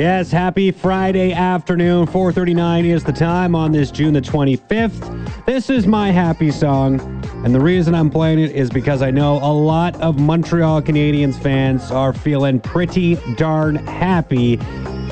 Yes, happy Friday afternoon. 4:39 is the time on this June the 25th. This is my happy song, and the reason I'm playing it is because I know a lot of Montreal Canadiens fans are feeling pretty darn happy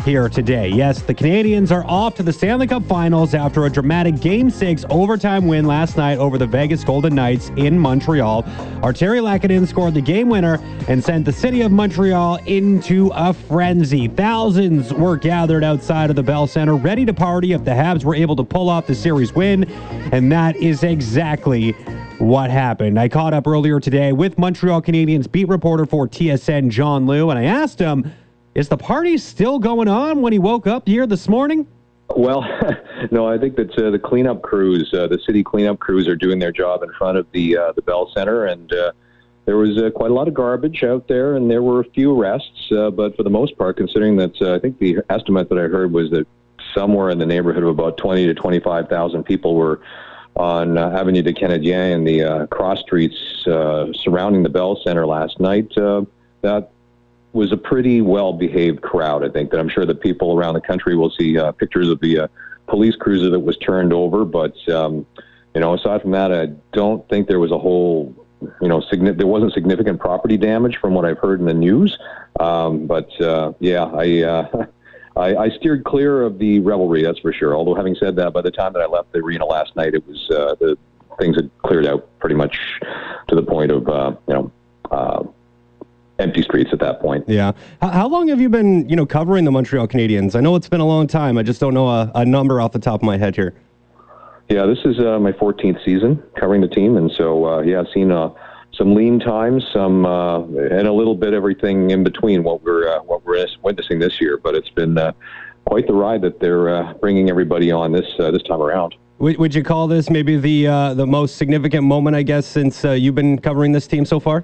here today. Yes, the Canadiens are off to the Stanley Cup Finals after a dramatic Game 6 overtime win last night over the Vegas Golden Knights in Montreal. Artturi Lehkonen scored the game winner and sent the city of Montreal into a frenzy. Thousands were gathered outside of the Bell Centre ready to party if the Habs were able to pull off the series win, and that is exactly what happened. I caught up earlier today with Montreal Canadiens beat reporter for TSN, John Liu, and I asked him, is the party still going on when he woke up here this morning? Well, no, I think that the cleanup crews, the city cleanup crews are doing their job in front of the Bell Centre, and there was quite a lot of garbage out there, and there were a few arrests, but for the most part, considering that I think the estimate that I heard was that somewhere in the neighborhood of about 20 to 25,000 people were on Avenue des Canadiens and the cross streets surrounding the Bell Centre last night. That was a pretty well-behaved crowd, I think, that I'm sure that people around the country will see pictures of the police cruiser that was turned over. But, you know, aside from that, I don't think there was a whole, you know, there wasn't significant property damage from what I've heard in the news. I steered clear of the revelry, that's for sure. Although, having said that, by the time that I left the arena last night, it was the things had cleared out pretty much to the point of, empty streets at that point. Yeah. How long have you been, covering the Montreal Canadiens? I know it's been a long time. I just don't know a number off the top of my head here. Yeah, this is my 14th season covering the team, and so I've seen some lean times, some and a little bit everything in between what we're witnessing this year. But it's been quite the ride that they're bringing everybody on this time around. Would you call this maybe the most significant moment, I guess, since you've been covering this team so far?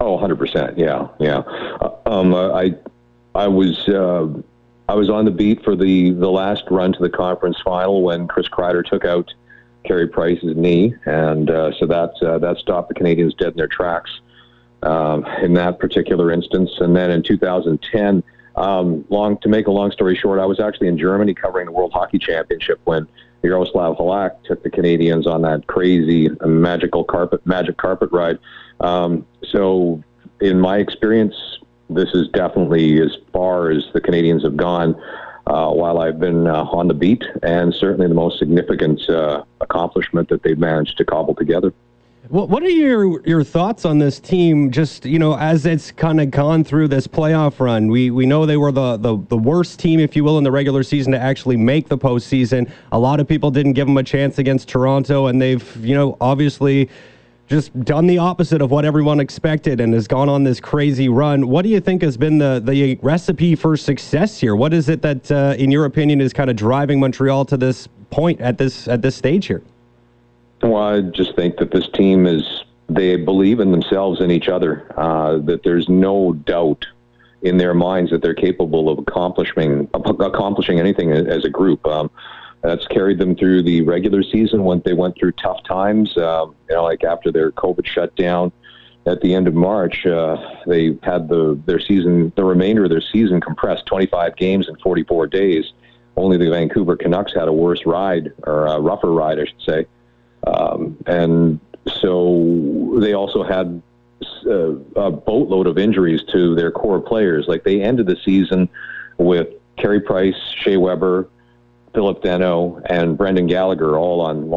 Oh, 100%. Yeah. I was on the beat for the last run to the conference final when Chris Kreider took out Carey Price's knee, and so that stopped the Canadiens dead in their tracks in that particular instance. And then in 2010, to make a long story short, I was actually in Germany covering the World Hockey Championship when Jaroslav Halak took the Canadiens on that crazy magic carpet ride. So in my experience, this is definitely as far as the Canadiens have gone while I've been on the beat, and certainly the most significant accomplishment that they've managed to cobble together. Well, what are your thoughts on this team, just, as it's kind of gone through this playoff run? We know they were the worst team, if you will, in the regular season to actually make the postseason. A lot of people didn't give them a chance against Toronto, and they've, obviously just done the opposite of what everyone expected and has gone on this crazy run. What do you think has been the recipe for success here? What is it that, in your opinion, is kind of driving Montreal to this point at this stage here? Well, I just think that this team they believe in themselves and each other, that there's no doubt in their minds that they're capable of accomplishing anything as a group. That's carried them through the regular season when they went through tough times, like after their COVID shutdown at the end of March, they had the remainder of their season compressed, 25 games in 44 days. Only the Vancouver Canucks had a rougher ride, I should say. And so they also had a boatload of injuries to their core players. Like, they ended the season with Carey Price, Shea Weber, Phillip Danault, and Brendan Gallagher all on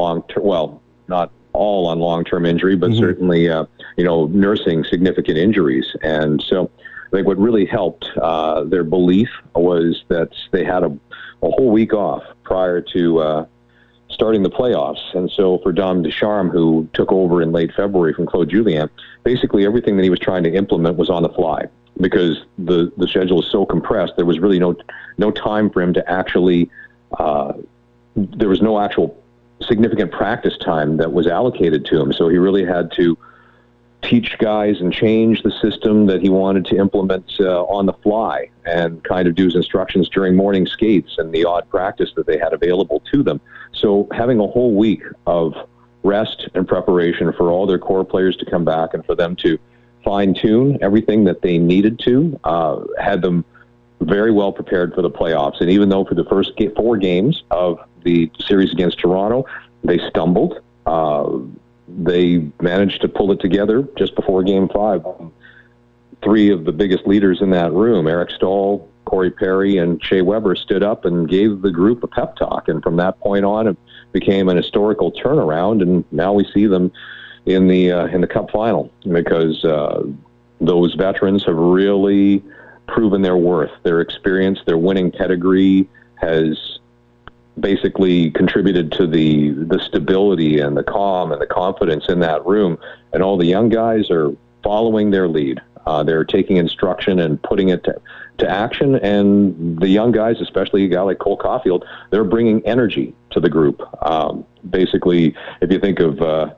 not all on long-term injury, but certainly, nursing significant injuries. And so I think what really helped their belief was that they had a whole week off prior to starting the playoffs. And so for Dom Ducharme, who took over in late February from Claude Julien, basically everything that he was trying to implement was on the fly because the schedule was so compressed. There was really no time for him to actually there was no actual significant practice time that was allocated to him. So he really had to teach guys and change the system that he wanted to implement on the fly and kind of do his instructions during morning skates and the odd practice that they had available to them. So having a whole week of rest and preparation for all their core players to come back and for them to fine-tune everything that they needed to had them very well prepared for the playoffs. And even though for the first four games of the series against Toronto, they stumbled, they managed to pull it together just before Game 5. Three of the biggest leaders in that room, Eric Staal, Corey Perry, and Shea Weber, stood up and gave the group a pep talk. And from that point on, it became an historical turnaround. And now we see them in the Cup Final because those veterans have really proven their worth. Their experience, their winning pedigree has basically contributed to the stability and the calm and the confidence in that room. And all the young guys are following their lead. They're taking instruction and putting it to action. And the young guys, especially a guy like Cole Caufield, they're bringing energy to the group. Basically, if you think of a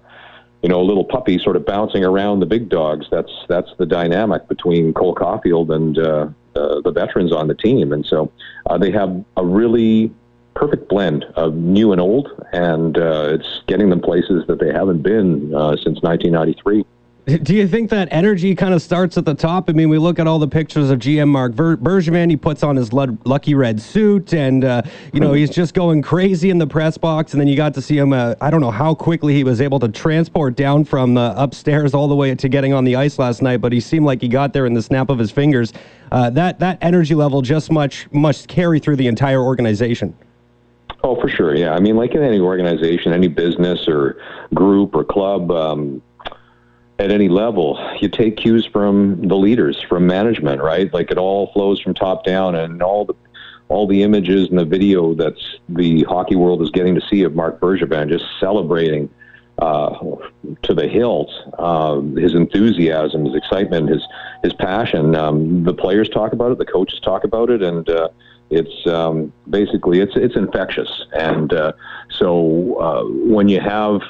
little puppy sort of bouncing around the big dogs, that's the dynamic between Cole Caufield and the veterans on the team. And so they have a really perfect blend of new and old, and it's getting them places that they haven't been since 1993. Do you think that energy kind of starts at the top? I mean, we look at all the pictures of GM Marc Bergevin. He puts on his lucky red suit, and, he's just going crazy in the press box. And then you got to see him, I don't know how quickly he was able to transport down from upstairs all the way to getting on the ice last night, but he seemed like he got there in the snap of his fingers. That energy level just must carry through the entire organization. Oh, for sure, yeah. I mean, like in any organization, any business or group or club, at any level, you take cues from the leaders, from management, right? Like it all flows from top down, and all the images and the video that's the hockey world is getting to see of Marc Bergevin just celebrating to the hilt, his enthusiasm, his excitement, his passion. The players talk about it, the coaches talk about it, and it's infectious. And so when you have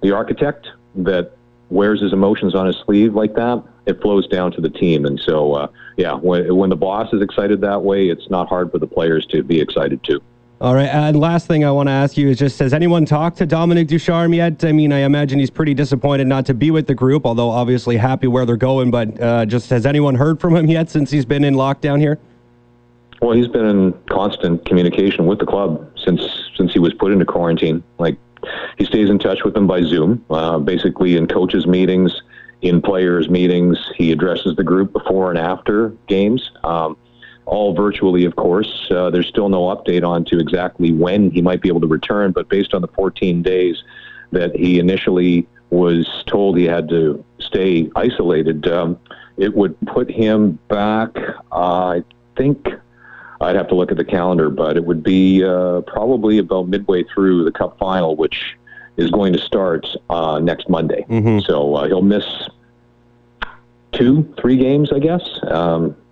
the architect that wears his emotions on his sleeve like that, it flows down to the team. And so, when the boss is excited that way, it's not hard for the players to be excited too. All right, and last thing I want to ask you is just, has anyone talked to Dominic Ducharme yet? I mean, I imagine he's pretty disappointed not to be with the group, although obviously happy where they're going, but just has anyone heard from him yet since he's been in lockdown here? Well, he's been in constant communication with the club since he was put into quarantine. Like, he stays in touch with them by Zoom, basically in coaches' meetings, in players' meetings. He addresses the group before and after games, all virtually, of course. There's still no update on to exactly when he might be able to return, but based on the 14 days that he initially was told he had to stay isolated, it would put him back, I think, I'd have to look at the calendar, but it would be probably about midway through the Cup Final, which is going to start next Monday. Mm-hmm. So he'll miss 2-3 games, I guess.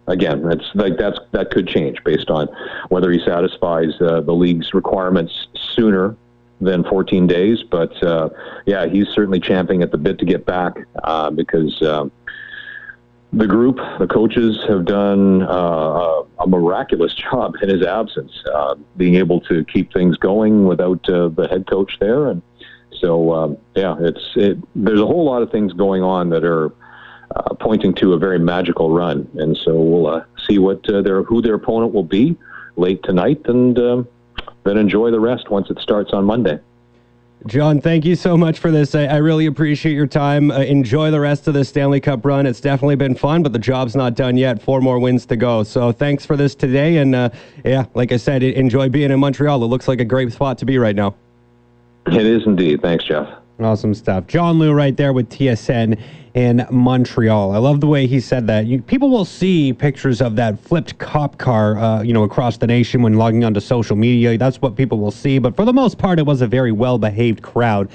Again, that could change based on whether he satisfies the league's requirements sooner than 14 days. But he's certainly champing at the bit to get back because. The group, the coaches, have done a miraculous job in his absence, being able to keep things going without the head coach there. And so, there's a whole lot of things going on that are pointing to a very magical run. And so we'll see what who their opponent will be late tonight, and then enjoy the rest once it starts on Monday. John, thank you so much for this. I really appreciate your time. Enjoy the rest of this Stanley Cup run. It's definitely been fun, but the job's not done yet. 4 more wins to go. So thanks for this today. And like I said, enjoy being in Montreal. It looks like a great spot to be right now. It is indeed. Thanks, Jeff. Awesome stuff. John Liu right there with TSN in Montreal. I love the way he said that. People will see pictures of that flipped cop car, across the nation when logging onto social media. That's what people will see. But for the most part, it was a very well-behaved crowd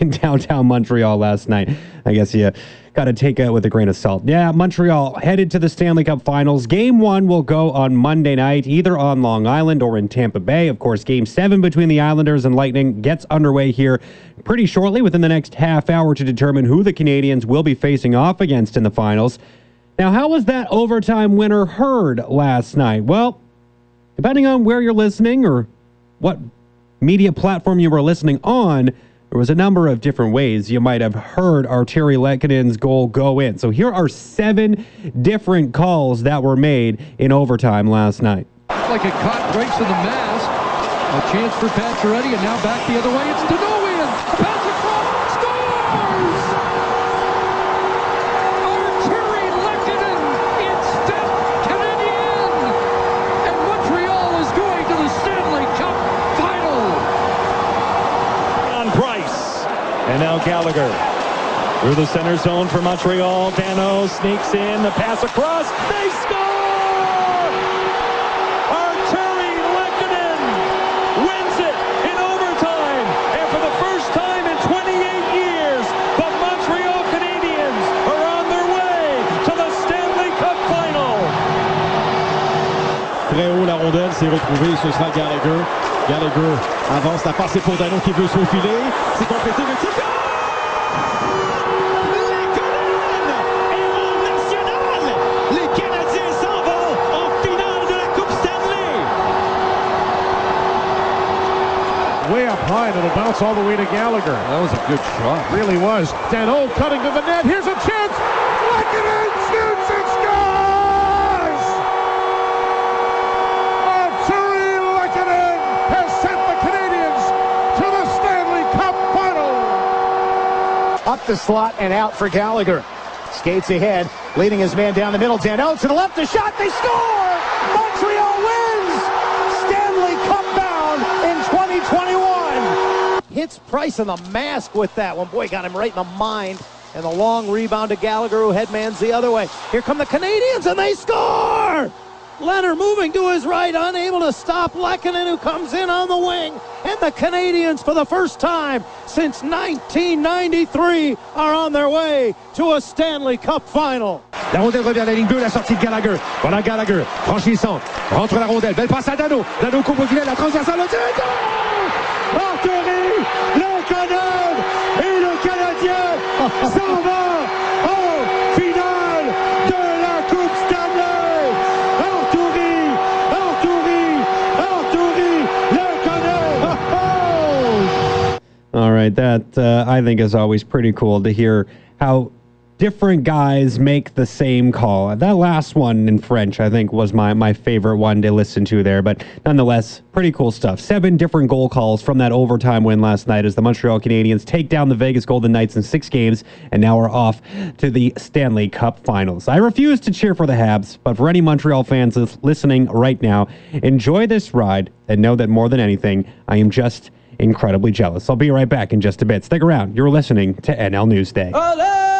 in downtown Montreal last night. I guess you got to take it with a grain of salt. Yeah, Montreal headed to the Stanley Cup Finals. Game 1 will go on Monday night, either on Long Island or in Tampa Bay. Of course, Game 7 between the Islanders and Lightning gets underway here pretty shortly, within the next half hour, to determine who the Canadiens will be facing off against in the finals. Now, how was that overtime winner heard last night? Well, depending on where you're listening or what media platform you were listening on, there was a number of different ways you might have heard Artturi Lehkonen's goal go in. So here are 7 different calls that were made in overtime last night. Looks like it caught breaks in the mask. A chance for Pacioretty, and now back the other way. It's Danault. And now Gallagher through the center zone for Montreal. Danault sneaks in, the pass across. They score! Artturi Lehkonen wins it in overtime. And for the first time in 28 years, the Montreal Canadiens are on their way to the Stanley Cup Final. Très haut, la rondelle s'est retrouvée. Ce sera Gallagher. Gallagher avance, la passe pour Danault qui veut se faufiler. C'est complété, le tir. Lehkonen est en national. Les Canadiens s'en vont en finale de la Coupe Stanley. Way up high, and it'll bounce all the way to Gallagher. That was a good shot. Really was. Danault cutting to the net. Here's a chance. Lehkonen shoots and scores. Artturi Lehkonen has sent the Canadiens to the Stanley Cup Final. Up the slot and out for Gallagher. Skates ahead, leading his man down the middle. Danault to the left, the shot, they score! Montreal wins! Stanley Cup bound in 2021. Hits Price in the mask with that one. Boy, got him right in the mind. And the long rebound to Gallagher, who headmans the other way. Here come the Canadiens, and they score! Leonard moving to his right, unable to stop Lehkonen, who comes in on the wing. And the Canadiens, for the first time since 1993, are on their way to a Stanley Cup Final. La rondelle revient à la ligne bleue, la sortie de Gallagher. Voilà Gallagher, franchissant, rentre la rondelle, belle passe à Danault. Danault couvre filet, la transversale, le tir, goal! Artturi Lehkonen et le Canadien s'en va en finale de la Coupe Stanley. All right, that I think is always pretty cool to hear how different guys make the same call. That last one in French, I think, was my favorite one to listen to there. But nonetheless, pretty cool stuff. 7 different goal calls from that overtime win last night as the Montreal Canadiens take down the Vegas Golden Knights in 6 games and now are off to the Stanley Cup Finals. I refuse to cheer for the Habs, but for any Montreal fans listening right now, enjoy this ride and know that more than anything, I am just incredibly jealous. I'll be right back in just a bit. Stick around. You're listening to NL Newsday. Olé!